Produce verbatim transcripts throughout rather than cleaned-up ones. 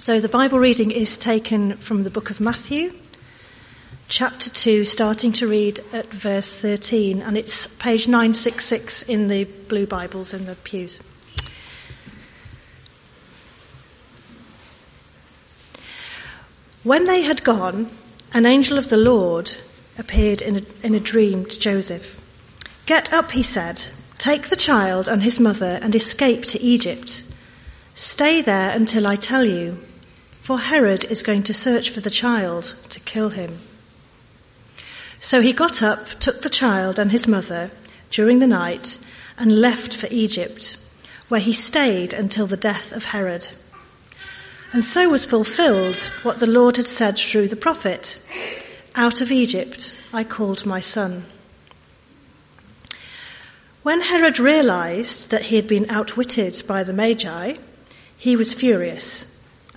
So the Bible reading is taken from the book of Matthew, chapter two, starting to read at verse thirteen, and it's page nine sixty-six in the blue Bibles in the pews. When they had gone, an angel of the Lord appeared in a, in a dream to Joseph. "Get up," he said, "take the child and his mother and escape to Egypt. Stay there until I tell you, for Herod is going to search for the child to kill him." So he got up, took the child and his mother during the night, and left for Egypt, where he stayed until the death of Herod. And so was fulfilled what the Lord had said through the prophet, "Out of Egypt I called my son." When Herod realized that he had been outwitted by the Magi, he was furious,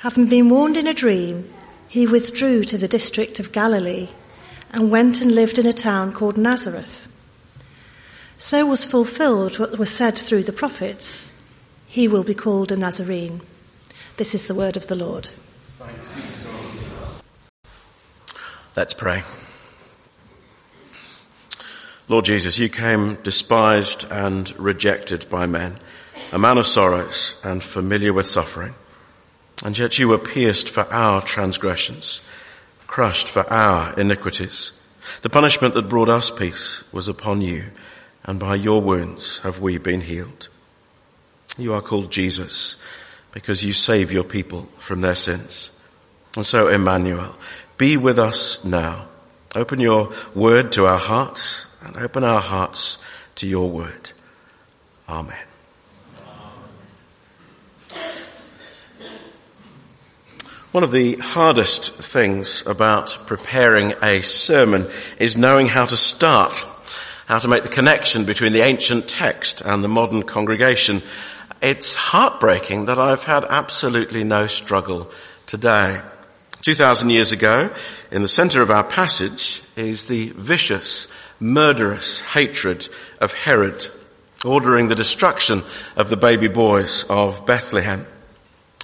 Having been warned in a dream, he withdrew to the district of Galilee and went and lived in a town called Nazareth. So was fulfilled what was said through the prophets, "He will be called a Nazarene." This is the word of the Lord. Thanks be to God. Let's pray. Lord Jesus, you came despised and rejected by men, a man of sorrows and familiar with suffering. And yet you were pierced for our transgressions, crushed for our iniquities. The punishment that brought us peace was upon you, and by your wounds have we been healed. You are called Jesus because you save your people from their sins. And so, Emmanuel, be with us now. Open your word to our hearts, and open our hearts to your word. Amen. One of the hardest things about preparing a sermon is knowing how to start, how to make the connection between the ancient text and the modern congregation. It's heartbreaking that I've had absolutely no struggle today. Two thousand years ago, in the centre of our passage is the vicious, murderous hatred of Herod, ordering the destruction of the baby boys of Bethlehem.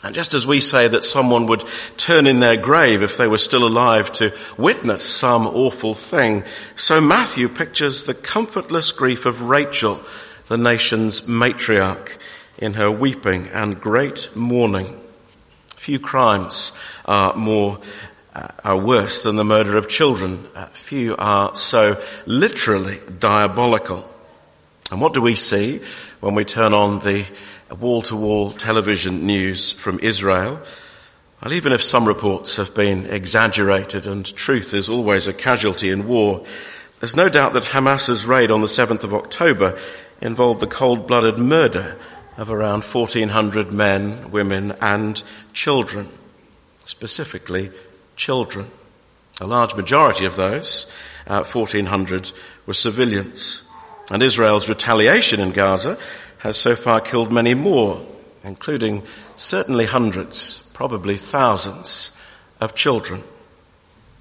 And just as we say that someone would turn in their grave if they were still alive to witness some awful thing, so Matthew pictures the comfortless grief of Rachel, the nation's matriarch, in her weeping and great mourning. Few crimes are more uh, are worse than the murder of children. Uh, few are so literally diabolical. And what do we see when we turn on the wall-to-wall television news from Israel? Well, even if some reports have been exaggerated and truth is always a casualty in war, there's no doubt that Hamas's raid on the seventh of October involved the cold-blooded murder of around fourteen hundred men, women and children, specifically children. A large majority of those, uh, fourteen hundred, were civilians. And Israel's retaliation in Gaza has so far killed many more, including certainly hundreds, probably thousands of children.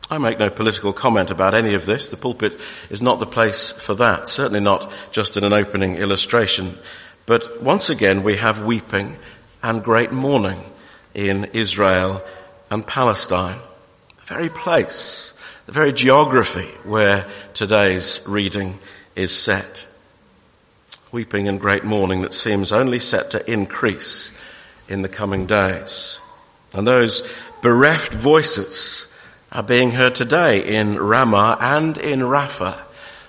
I make no political comment about any of this. The pulpit is not the place for that, certainly not just in an opening illustration. But once again, we have weeping and great mourning in Israel and Palestine, the very place, the very geography where today's reading is set. Weeping and great mourning that seems only set to increase in the coming days. And those bereft voices are being heard today in Ramah and in Rafah,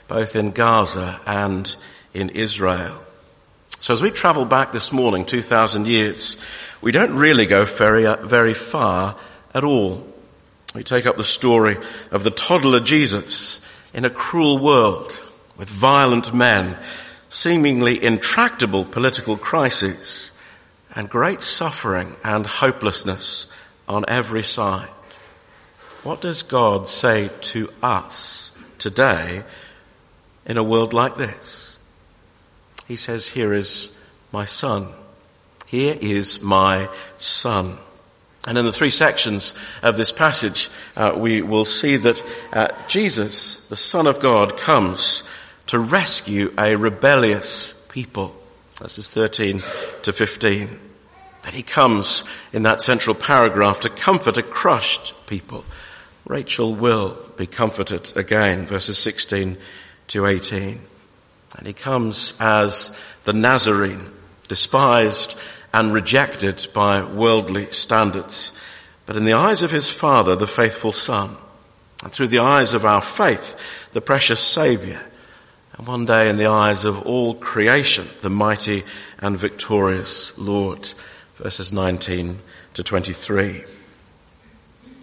both in Gaza and in Israel. So as we travel back this morning, two thousand years, we don't really go very, very far at all. We take up the story of the toddler Jesus in a cruel world with violent men, seemingly intractable political crises, and great suffering and hopelessness on every side. What does God say to us today in a world like this? He says, here is my son. Here is my son. And in the three sections of this passage, uh, we will see that uh, Jesus, the Son of God, comes to rescue a rebellious people. Verses thirteen to fifteen. But he comes in that central paragraph to comfort a crushed people. Rachel will be comforted again, verses sixteen to eighteen. And he comes as the Nazarene, despised and rejected by worldly standards, but in the eyes of his Father, the faithful Son, and through the eyes of our faith, the precious Saviour, and one day in the eyes of all creation, the mighty and victorious Lord, verses nineteen to twenty-three.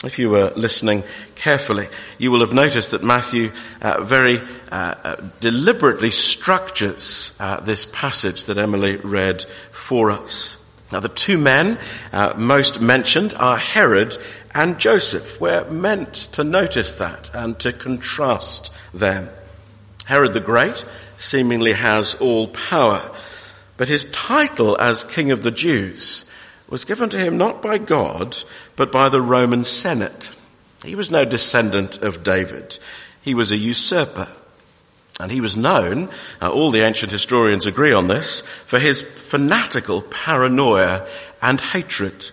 If you were listening carefully, you will have noticed that Matthew uh, very uh, uh, deliberately structures uh, this passage that Emily read for us. Now, the two men uh, most mentioned are Herod and Joseph. We're meant to notice that and to contrast them. Herod the Great seemingly has all power, but his title as King of the Jews was given to him not by God, but by the Roman Senate. He was no descendant of David. He was a usurper. And he was known, uh, all the ancient historians agree on this, for his fanatical paranoia and hatred.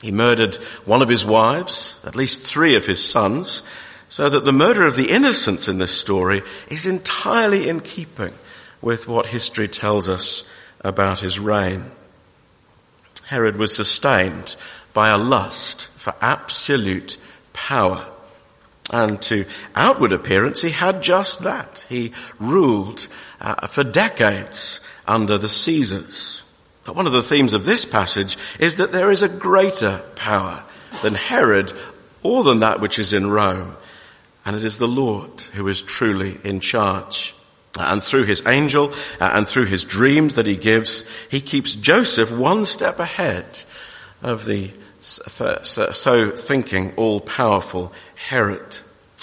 He murdered one of his wives, at least three of his sons, so that the murder of the innocents in this story is entirely in keeping with what history tells us about his reign. Herod was sustained by a lust for absolute power. And to outward appearance, he had just that. He ruled uh, for decades under the Caesars. But one of the themes of this passage is that there is a greater power than Herod or than that which is in Rome. And it is the Lord who is truly in charge. And through his angel uh, and through his dreams that he gives, he keeps Joseph one step ahead of the so-thinking, all-powerful Herod.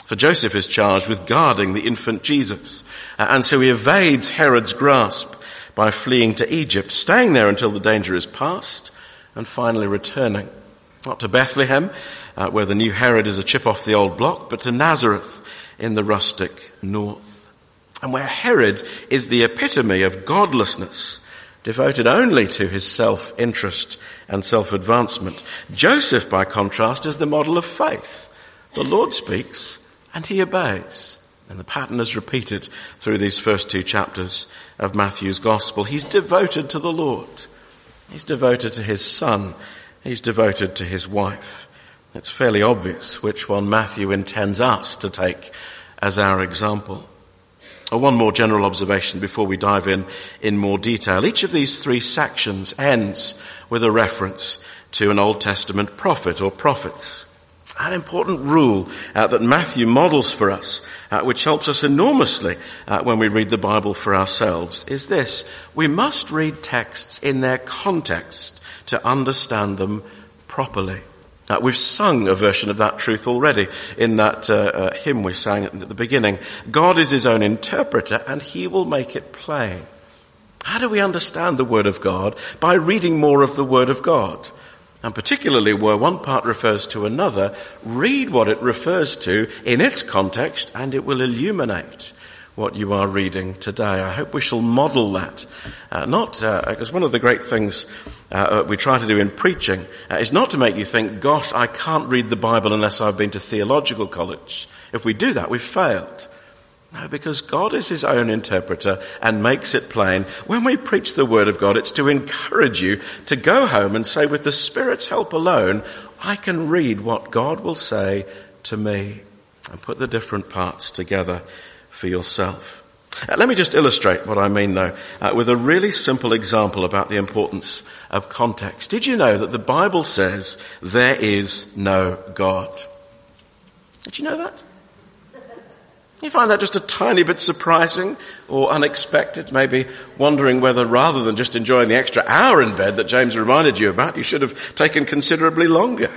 For Joseph is charged with guarding the infant Jesus. Uh, and so he evades Herod's grasp by fleeing to Egypt, staying there until the danger is past, and finally returning. Not to Bethlehem, uh, where the new Herod is a chip off the old block, but to Nazareth in the rustic north. And where Herod is the epitome of godlessness, devoted only to his self-interest and self-advancement, Joseph, by contrast, is the model of faith. The Lord speaks and he obeys. And the pattern is repeated through these first two chapters of Matthew's Gospel. He's devoted to the Lord. He's devoted to his son. He's devoted to his wife. It's fairly obvious which one Matthew intends us to take as our example. One more general observation before we dive in in more detail. Each of these three sections ends with a reference to an Old Testament prophet or prophets. An important rule uh, that Matthew models for us, uh, which helps us enormously uh, when we read the Bible for ourselves, is this. We must read texts in their context to understand them properly. Uh, we've sung a version of that truth already in that uh, uh, hymn we sang at the beginning. God is his own interpreter and he will make it plain. How do we understand the Word of God? By reading more of the Word of God. And particularly where one part refers to another, read what it refers to in its context and it will illuminate what you are reading today. I hope we shall model that. Uh, not, uh, because one of the great things uh, we try to do in preaching uh, is not to make you think, gosh, I can't read the Bible unless I've been to theological college. If we do that, we've failed. No, because God is his own interpreter and makes it plain. When we preach the Word of God, it's to encourage you to go home and say, with the Spirit's help alone, I can read what God will say to me, and put the different parts together for yourself. Uh, let me just illustrate what I mean now uh, with a really simple example about the importance of context. Did you know that the Bible says there is no God? Did you know that? You find that just a tiny bit surprising or unexpected, maybe wondering whether rather than just enjoying the extra hour in bed that James reminded you about, you should have taken considerably longer.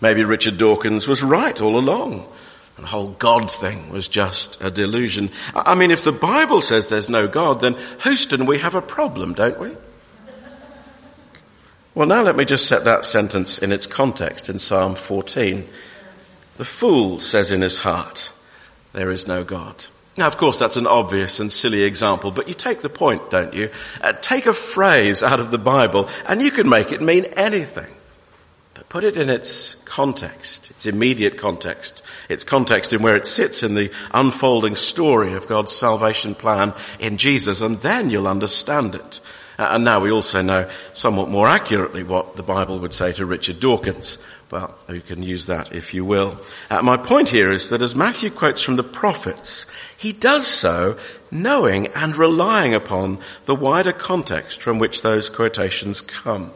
Maybe Richard Dawkins was right all along. The whole God thing was just a delusion. I mean, if the Bible says there's no God, then Houston, we have a problem, don't we? Well, now let me just set that sentence in its context in Psalm fourteen. The fool says in his heart, there is no God. Now, of course, that's an obvious and silly example, but you take the point, don't you? Uh, take a phrase out of the Bible, and you can make it mean anything. But put it in its context, its immediate context, its context in where it sits in the unfolding story of God's salvation plan in Jesus, and then you'll understand it. Uh, and now we also know somewhat more accurately what the Bible would say to Richard Dawkins. Well, you can use that if you will. Uh, my point here is that as Matthew quotes from the prophets, he does so knowing and relying upon the wider context from which those quotations come.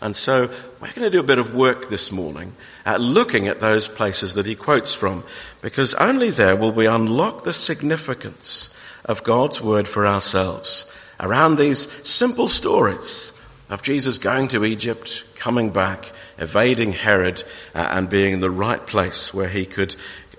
And so we're going to do a bit of work this morning at looking at those places that he quotes from, because only there will we unlock the significance of God's word for ourselves around these simple stories of Jesus going to Egypt, coming back, evading Herod, uh, and being in the right place where he could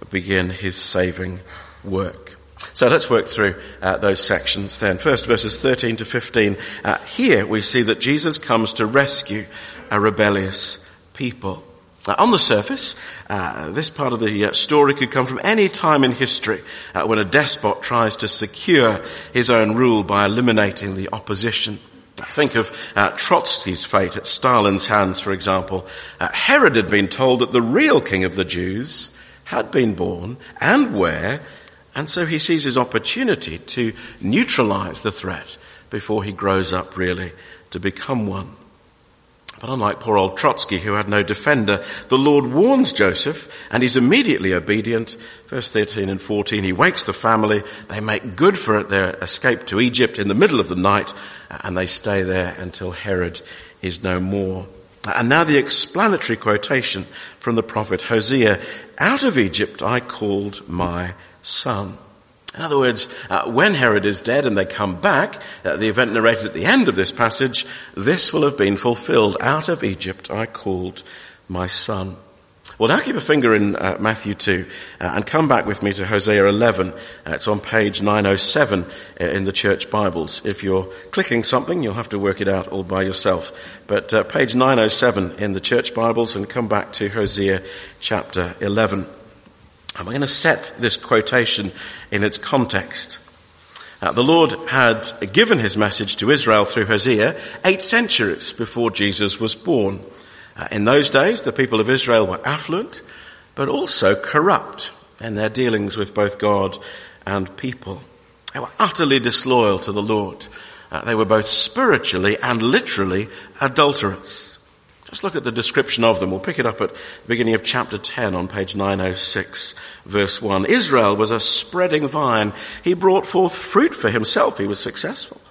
begin his saving work. So let's work through uh, those sections then. First, verses thirteen to fifteen. Uh, here we see that Jesus comes to rescue a rebellious people. Now, on the surface, uh, this part of the uh, story could come from any time in history uh, when a despot tries to secure his own rule by eliminating the opposition. Think of uh, Trotsky's fate at Stalin's hands, for example. Uh, Herod had been told that the real king of the Jews had been born and where, and so he sees his opportunity to neutralize the threat before he grows up really to become one. But unlike poor old Trotsky, who had no defender, the Lord warns Joseph, and he's immediately obedient. Verse thirteen and fourteen, he wakes the family. They make good for their escape to Egypt in the middle of the night, and they stay there until Herod is no more. And now the explanatory quotation from the prophet Hosea, out of Egypt I called my son. In other words, uh, when Herod is dead and they come back, uh, the event narrated at the end of this passage, this will have been fulfilled. Out of Egypt I called my son. Well, now keep a finger in uh, Matthew two uh, and come back with me to Hosea eleven. Uh, it's on page nine oh seven in the church Bibles. If you're clicking something, you'll have to work it out all by yourself. But uh, page nine oh seven in the church Bibles, and come back to Hosea chapter eleven. And we're going to set this quotation in its context. Uh, the Lord had given his message to Israel through Hosea eight centuries before Jesus was born. Uh, in those days, the people of Israel were affluent, but also corrupt in their dealings with both God and people. They were utterly disloyal to the Lord. Uh, they were both spiritually and literally adulterous. Just look at the description of them. We'll pick it up at the beginning of chapter ten on page nine oh six, verse one. Israel was a spreading vine. He brought forth fruit for himself. He was successful.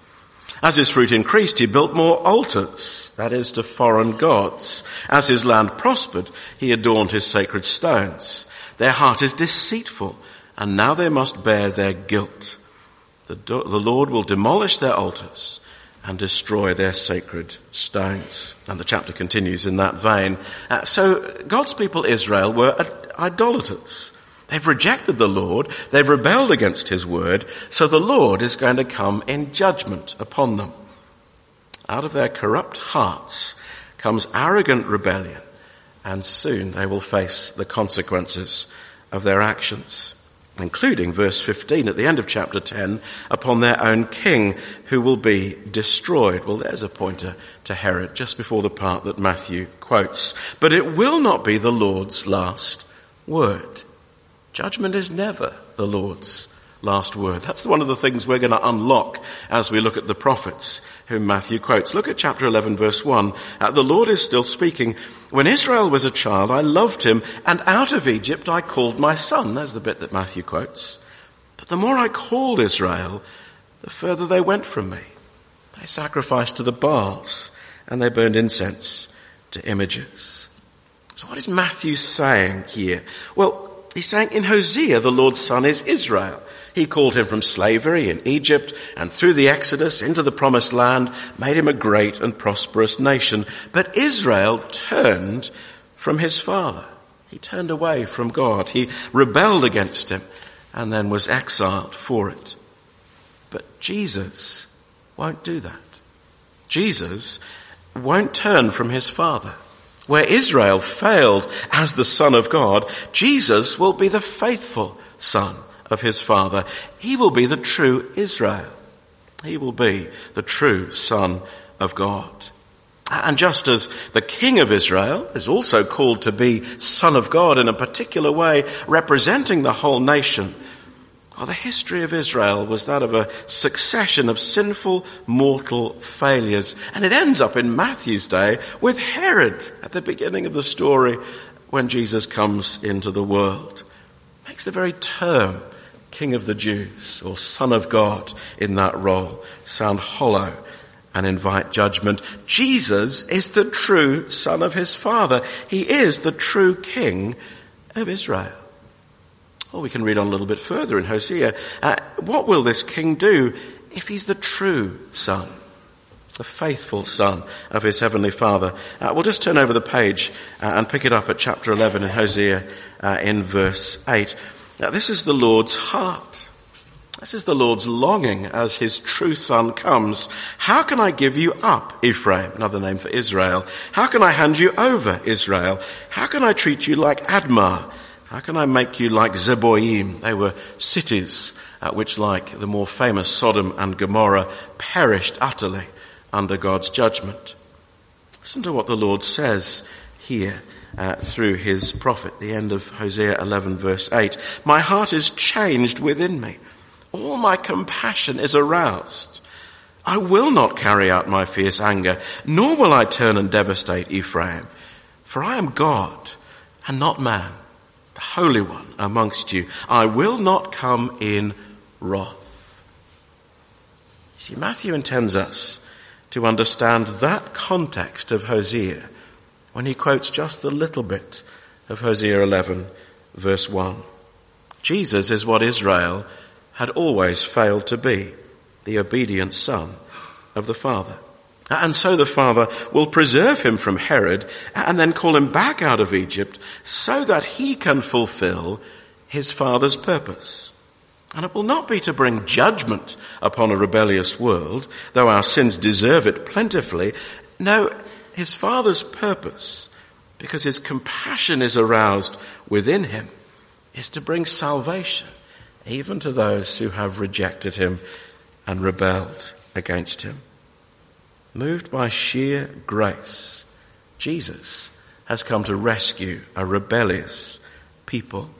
As his fruit increased, he built more altars, that is, to foreign gods. As his land prospered, he adorned his sacred stones. Their heart is deceitful, and now they must bear their guilt. The, do- the Lord will demolish their altars and destroy their sacred stones. And the chapter continues in that vein. Uh, so God's people Israel were idolaters. They've rejected the Lord. They've rebelled against his word. So the Lord is going to come in judgment upon them. Out of their corrupt hearts comes arrogant rebellion, and soon they will face the consequences of their actions, including verse fifteen at the end of chapter ten, upon their own king who will be destroyed. Well, there's a pointer to Herod just before the part that Matthew quotes. But it will not be the Lord's last word. Judgment is never the Lord's last word. That's one of the things we're going to unlock as we look at the prophets whom Matthew quotes. Look at chapter eleven, verse one. Uh, the Lord is still speaking. When Israel was a child, I loved him, and out of Egypt I called my son. That's the bit that Matthew quotes. But the more I called Israel, the further they went from me. They sacrificed to the Baals, and they burned incense to images. So what is Matthew saying here? Well, he's saying in Hosea, the Lord's son is Israel. He called him from slavery in Egypt and through the Exodus into the promised land, made him a great and prosperous nation. But Israel turned from his father. He turned away from God. He rebelled against him and then was exiled for it. But Jesus won't do that. Jesus won't turn from his father. Where Israel failed as the Son of God, Jesus will be the faithful Son of his Father. He will be the true Israel. He will be the true Son of God. And just as the King of Israel is also called to be Son of God in a particular way, representing the whole nation, well, the history of Israel was that of a succession of sinful, mortal failures. And it ends up in Matthew's day with Herod at the beginning of the story when Jesus comes into the world. Makes the very term King of the Jews or Son of God in that role sound hollow and invite judgment. Jesus is the true Son of his Father. He is the true King of Israel. Or we can read on a little bit further in Hosea. Uh, what will this king do if he's the true son, the faithful son of his heavenly father? Uh, we'll just turn over the page uh, and pick it up at chapter eleven in Hosea uh, in verse eight. Now, this is the Lord's heart. This is the Lord's longing as his true son comes. How can I give you up, Ephraim, another name for Israel? How can I hand you over, Israel? How can I treat you like Admah? How can I make you like Zeboim? They were cities uh, which, like the more famous Sodom and Gomorrah, perished utterly under God's judgment. Listen to what the Lord says here uh, through his prophet, the end of Hosea eleven, verse eight. My heart is changed within me. All my compassion is aroused. I will not carry out my fierce anger, nor will I turn and devastate Ephraim. For I am God and not man, the Holy One amongst you. I will not come in wrath. You see, Matthew intends us to understand that context of Hosea when he quotes just the little bit of Hosea eleven, verse one. Jesus is what Israel had always failed to be, the obedient son of the Father. And so the Father will preserve him from Herod and then call him back out of Egypt so that he can fulfill his Father's purpose. And it will not be to bring judgment upon a rebellious world, though our sins deserve it plentifully. No, his Father's purpose, because his compassion is aroused within him, is to bring salvation even to those who have rejected him and rebelled against him. Moved by sheer grace, Jesus has come to rescue a rebellious people.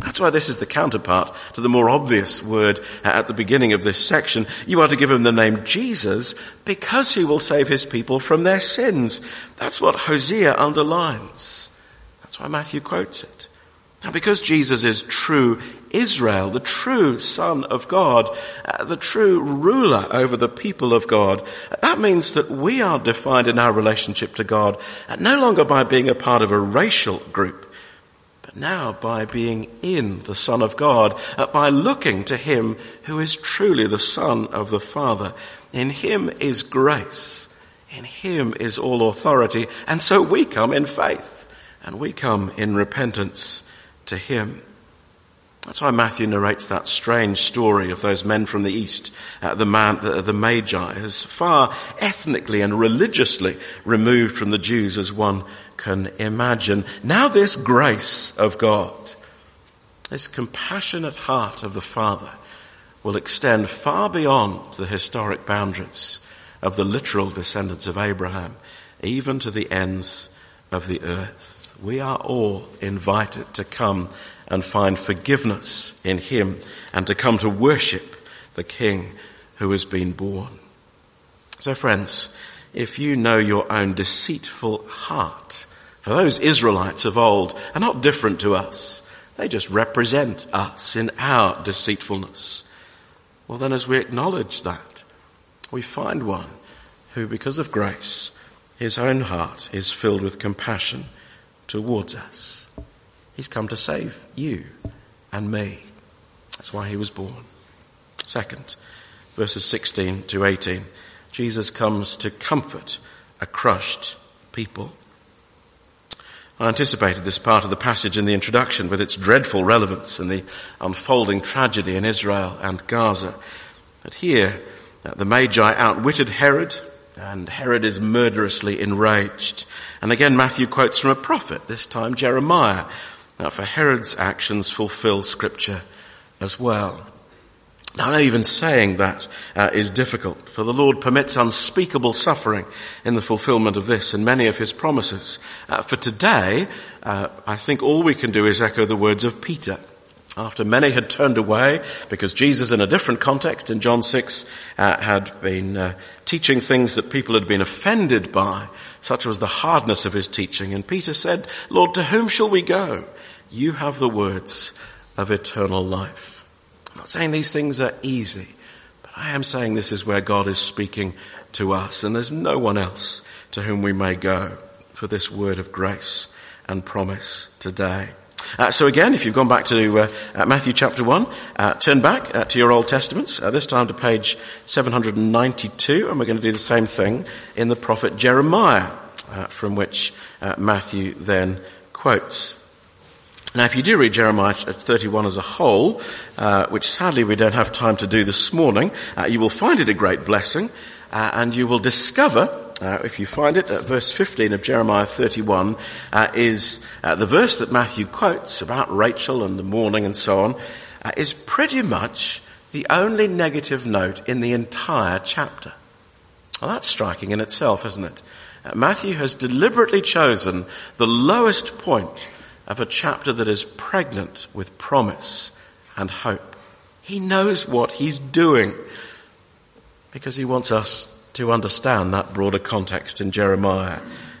That's why this is the counterpart to the more obvious word at the beginning of this section. You are to give him the name Jesus because he will save his people from their sins. That's what Hosea underlines. That's why Matthew quotes it. Now, because Jesus is true Israel, the true Son of God, uh, the true ruler over the people of God, that means that we are defined in our relationship to God uh, no longer by being a part of a racial group, but now by being in the Son of God, uh, by looking to him who is truly the Son of the Father. In him is grace. In him is all authority. And so we come in faith and we come in repentance to him. That's why Matthew narrates that strange story of those men from the east, uh, the, man, the, the Magi, as far ethnically and religiously removed from the Jews as one can imagine. Now this grace of God, this compassionate heart of the Father, will extend far beyond the historic boundaries of the literal descendants of Abraham, even to the ends of the earth. we are all invited to come and find forgiveness in him and to come to worship the King who has been born. So friends, if you know your own deceitful heart, for those Israelites of old are not different to us. They just represent us in our deceitfulness. Well then, as we acknowledge that, we find one who, because of grace, his own heart is filled with compassion towards us. He's come to save you and me. That's why he was born. Second, verses sixteen to eighteen, Jesus comes to comfort a crushed people. I anticipated this part of the passage in the introduction with its dreadful relevance and the unfolding tragedy in Israel and Gaza. But here, the Magi outwitted Herod, and Herod is murderously enraged. And again, Matthew quotes from a prophet, this time Jeremiah. Now, for Herod's actions fulfill Scripture as well. Now, even saying that uh, is difficult, for the Lord permits unspeakable suffering in the fulfillment of this and many of his promises. Uh, for today, uh, I think all we can do is echo the words of Peter. After many had turned away, because Jesus in a different context in John six uh, had been uh, teaching things that people had been offended by, such was the hardness of his teaching. And Peter said, "Lord, to whom shall we go? You have the words of eternal life." I'm not saying these things are easy, but I am saying this is where God is speaking to us, and there's no one else to whom we may go for this word of grace and promise today. Uh, so again, if you've gone back to uh, Matthew chapter one, uh, turn back uh, to your Old Testaments, uh, this time to page seven hundred ninety-two, and we're going to do the same thing in the prophet Jeremiah, uh, from which uh, Matthew then quotes. Now, if you do read Jeremiah thirty-one as a whole, uh, which sadly we don't have time to do this morning, uh, you will find it a great blessing, uh, and you will discover, uh, if you find it, uh, verse fifteen of Jeremiah thirty-one uh, is uh, the verse that Matthew quotes about Rachel and the mourning and so on, uh, is pretty much the only negative note in the entire chapter. Well, that's striking in itself, isn't it? Uh, Matthew has deliberately chosen the lowest point of a chapter that is pregnant with promise and hope. He knows what he's doing because he wants us to understand that broader context in Jeremiah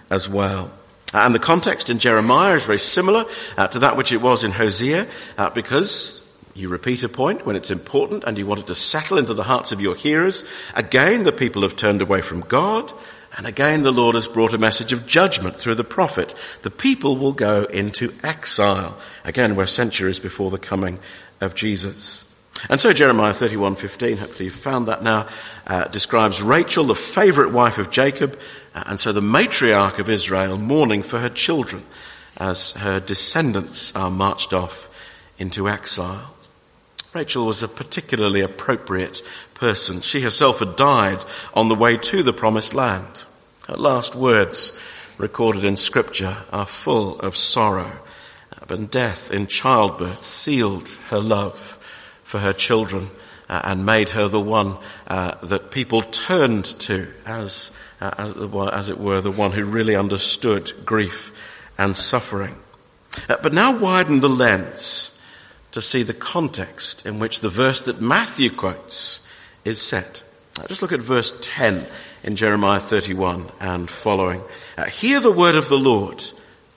as well. And the context in Jeremiah is very similar uh, to that which it was in Hosea uh, because you repeat a point when it's important and you want it to settle into the hearts of your hearers. Again, the people have turned away from God. And again, the Lord has brought a message of judgment through the prophet. The people will go into exile. Again, we're centuries before the coming of Jesus. And so Jeremiah thirty-one fifteen, hopefully you've found that now, uh, describes Rachel, the favorite wife of Jacob, uh, and so the matriarch of Israel, mourning for her children as her descendants are marched off into exile. Rachel was a particularly appropriate person. She herself had died on the way to the promised land. Her last words recorded in Scripture are full of sorrow. But death in childbirth sealed her love for her children and made her the one that people turned to as, as it were, the one who really understood grief and suffering. But now widen the lens to see the context in which the verse that Matthew quotes is set. Now just look at verse ten in Jeremiah thirty-one and following. Uh, Hear the word of the Lord,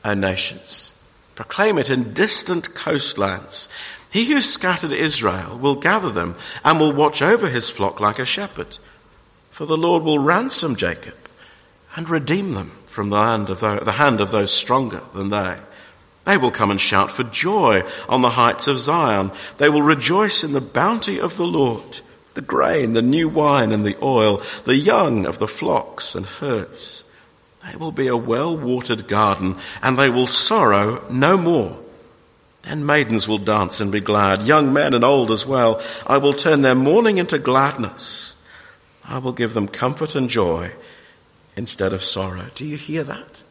O nations. Proclaim it in distant coastlands. He who scattered Israel will gather them and will watch over his flock like a shepherd. For the Lord will ransom Jacob and redeem them from the hand of the, the hand of those stronger than they. They will come and shout for joy on the heights of Zion. They will rejoice in the bounty of the Lord, the grain, the new wine and the oil, the young of the flocks and herds. They will be a well-watered garden, and they will sorrow no more. Then maidens will dance and be glad, young men and old as well. I will turn their mourning into gladness. I will give them comfort and joy instead of sorrow. Do you hear that?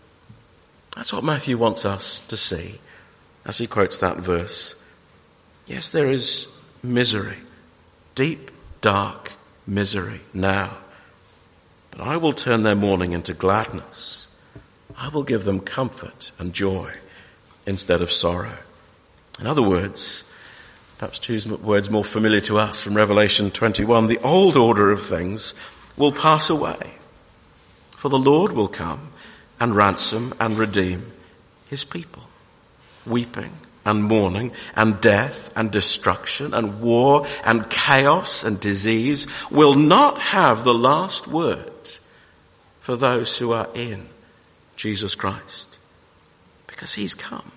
That's what Matthew wants us to see as he quotes that verse. Yes, there is misery, deep, dark misery now. But I will turn their mourning into gladness. I will give them comfort and joy instead of sorrow. In other words, perhaps choose words more familiar to us from Revelation twenty-one, the old order of things will pass away, for the Lord will come and ransom and redeem his people. Weeping and mourning and death and destruction and war and chaos and disease will not have the last word for those who are in Jesus Christ, because he's come.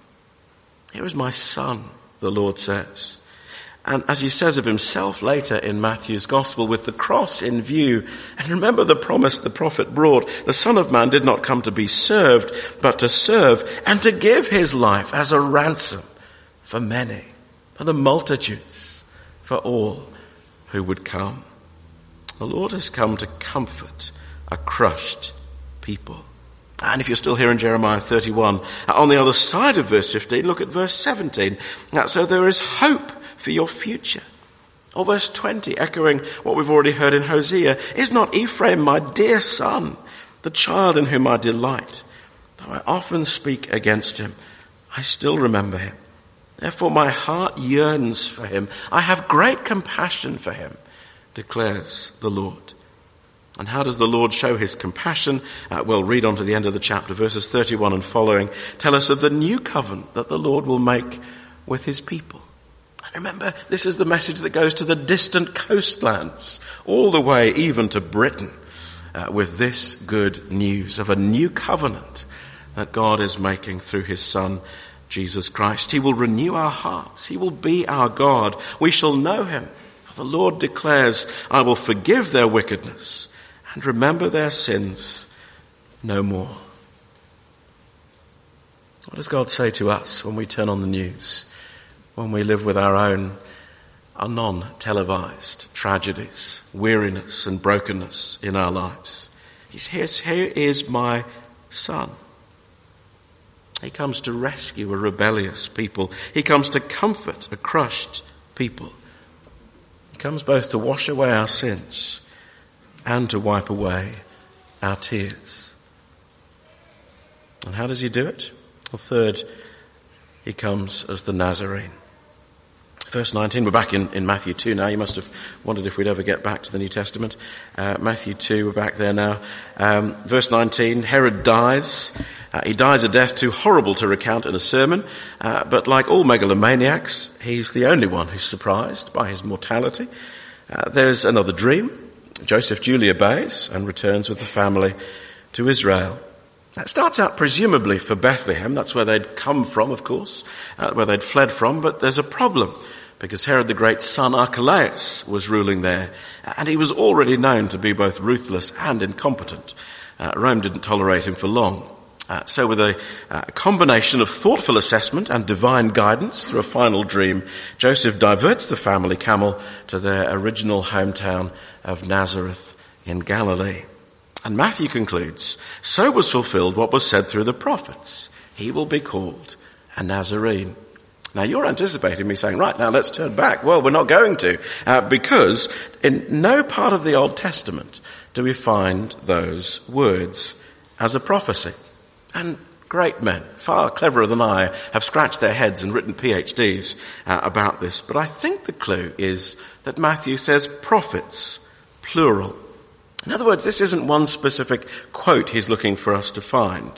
Here is my son, the Lord says. And as he says of himself later in Matthew's gospel, with the cross in view, and remember the promise the prophet brought, the Son of Man did not come to be served, but to serve and to give his life as a ransom for many, for the multitudes, for all who would come. The Lord has come to comfort a crushed people. And if you're still here in Jeremiah thirty-one, on the other side of verse fifteen, look at verse seventeen. So there is hope for your future. Or verse twenty, echoing what we've already heard in Hosea, is not Ephraim my dear son, the child in whom I delight? Though I often speak against him, I still remember him. Therefore my heart yearns for him. I have great compassion for him, declares the Lord. And how does the Lord show his compassion? Uh, we'll read on to the end of the chapter. Verses thirty-one and following tell us of the new covenant that the Lord will make with his people. Remember, this is the message that goes to the distant coastlands, all the way even to Britain, uh, with this good news of a new covenant that God is making through his Son, Jesus Christ. He will renew our hearts. He will be our God. We shall know him. For the Lord declares, I will forgive their wickedness and remember their sins no more. What does God say to us when we turn on the news? When we live with our own non-televised tragedies, weariness and brokenness in our lives. He says, here is my son. He comes to rescue a rebellious people. He comes to comfort a crushed people. He comes both to wash away our sins and to wipe away our tears. And how does he do it? Well, third, he comes as the Nazarene. Verse nineteen, we're back in, in Matthew two now. You must have wondered if we'd ever get back to the New Testament. Uh, Matthew two, we're back there now. Um, verse nineteen, Herod dies. Uh, he dies a death too horrible to recount in a sermon. Uh, but like all megalomaniacs, he's the only one who's surprised by his mortality. Uh, there's another dream. Joseph duly obeys and returns with the family to Israel. It starts out presumably for Bethlehem. That's where they'd come from, of course, uh, where they'd fled from. But there's a problem, because Herod the Great's son Archelaus was ruling there, and he was already known to be both ruthless and incompetent. Uh, Rome didn't tolerate him for long. Uh, so with a uh, combination of thoughtful assessment and divine guidance through a final dream, Joseph diverts the family camel to their original hometown of Nazareth in Galilee. And Matthew concludes, so was fulfilled what was said through the prophets. He will be called a Nazarene. Now you're anticipating me saying, right, now let's turn back. Well, we're not going to, uh, because in no part of the Old Testament do we find those words as a prophecy. And great men, far cleverer than I, have scratched their heads and written PhDs uh, about this. But I think the clue is that Matthew says prophets, plural. In other words, this isn't one specific quote he's looking for us to find.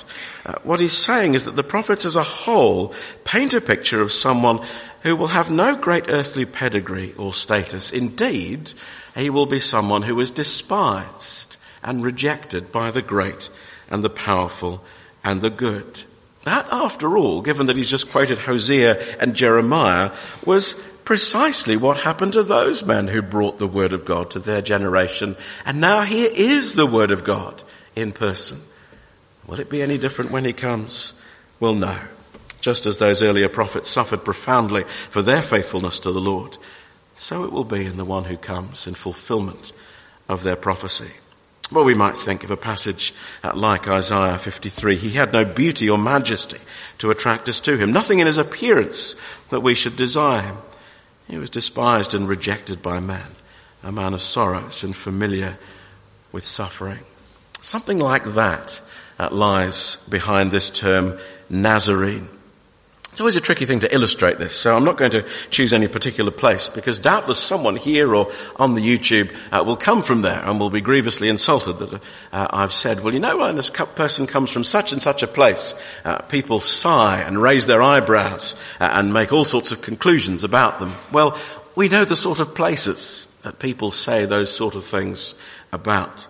Uh, what he's saying is that the prophets as a whole paint a picture of someone who will have no great earthly pedigree or status. Indeed, he will be someone who is despised and rejected by the great and the powerful and the good. That, after all, given that he's just quoted Hosea and Jeremiah, was precisely what happened to those men who brought the word of God to their generation. And now here is the word of God in person. Will it be any different when he comes? Well, no. Just as those earlier prophets suffered profoundly for their faithfulness to the Lord, so it will be in the one who comes in fulfillment of their prophecy. Well, we might think of a passage like Isaiah fifty-three. He had no beauty or majesty to attract us to him, nothing in his appearance that we should desire him. He was despised and rejected by man, a man of sorrows and familiar with suffering. Something like that lies behind this term Nazarene. It's always a tricky thing to illustrate this, so I'm not going to choose any particular place, because doubtless someone here or on the YouTube uh, will come from there and will be grievously insulted that uh, I've said, well, you know, when this person comes from such and such a place, uh, people sigh and raise their eyebrows uh, and make all sorts of conclusions about them. Well, we know the sort of places that people say those sort of things about.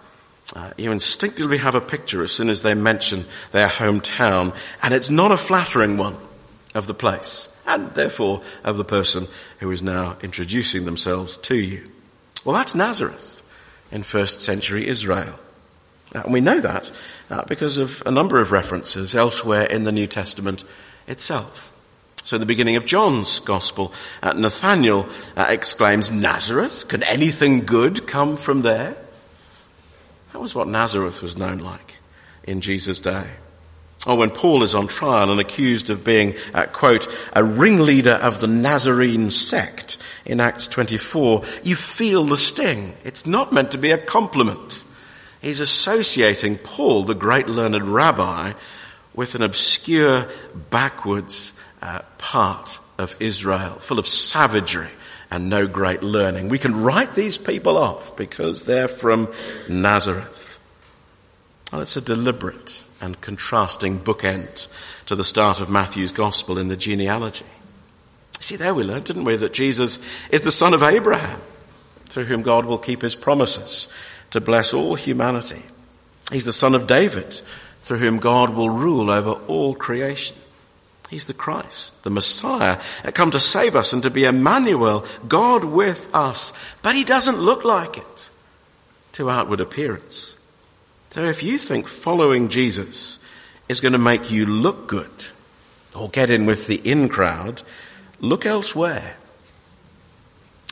Uh, you instinctively have a picture as soon as they mention their hometown, and it's not a flattering one of the place, and therefore of the person who is now introducing themselves to you. Well, that's Nazareth in first century Israel. Uh, and we know that uh, because of a number of references elsewhere in the New Testament itself. So in the beginning of John's Gospel, uh, Nathanael uh, exclaims, "Nazareth, can anything good come from there?" That was what Nazareth was known like in Jesus' day. Or when Paul is on trial and accused of being, uh, quote, a ringleader of the Nazarene sect in Acts twenty-four, you feel the sting. It's not meant to be a compliment. He's associating Paul, the great learned rabbi, with an obscure, backwards uh, part of Israel, full of savagery and no great learning. We can write these people off because they're from Nazareth. Well, it's a deliberate and contrasting bookend to the start of Matthew's gospel in the genealogy. See, there we learned, didn't we, that Jesus is the son of Abraham, through whom God will keep his promises to bless all humanity. He's the son of David, through whom God will rule over all creation. He's the Christ, the Messiah, come to save us and to be Emmanuel, God with us. But he doesn't look like it to outward appearance. So if you think following Jesus is going to make you look good or get in with the in crowd, look elsewhere.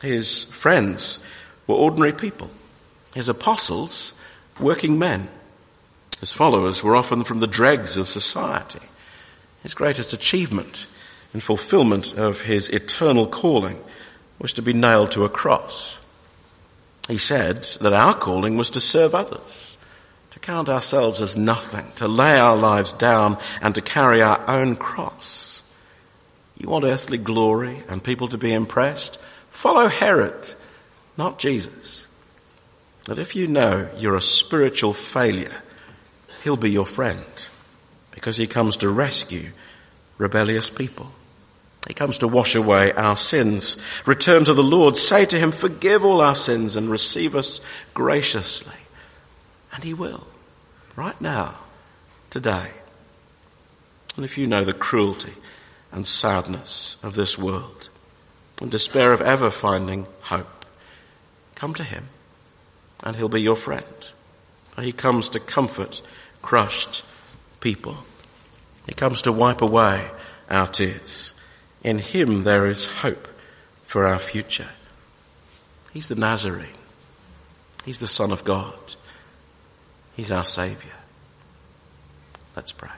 His friends were ordinary people. His apostles, working men. His followers were often from the dregs of society. His greatest achievement and fulfillment of his eternal calling was to be nailed to a cross. He said that our calling was to serve others, to count ourselves as nothing, to lay our lives down and to carry our own cross. You want earthly glory and people to be impressed? Follow Herod, not Jesus. But if you know you're a spiritual failure, he'll be your friend, because he comes to rescue rebellious people. He comes to wash away our sins. Return to the Lord, say to him, forgive all our sins and receive us graciously. And he will, right now, today. And if you know the cruelty and sadness of this world and despair of ever finding hope, come to him and he'll be your friend. He comes to comfort crushed people. He comes to wipe away our tears. In him there is hope for our future. He's the Nazarene. He's the Son of God. He's our Saviour. Let's pray.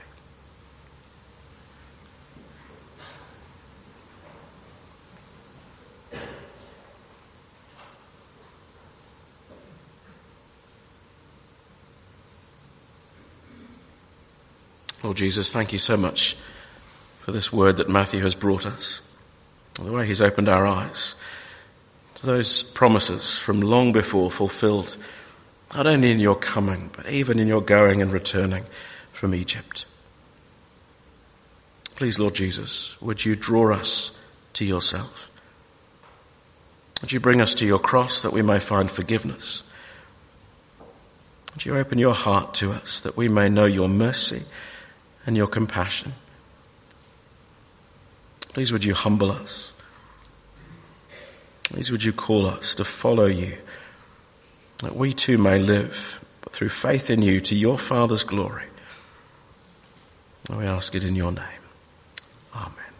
Lord Jesus, thank you so much for this word that Matthew has brought us, the way he's opened our eyes to those promises from long before fulfilled, not only in your coming, but even in your going and returning from Egypt. Please, Lord Jesus, would you draw us to yourself? Would you bring us to your cross that we may find forgiveness? Would you open your heart to us that we may know your mercy and your compassion? Please, would you humble us? Please, would you call us to follow you, that we too may live through faith in you to your Father's glory. And we ask it in your name. Amen.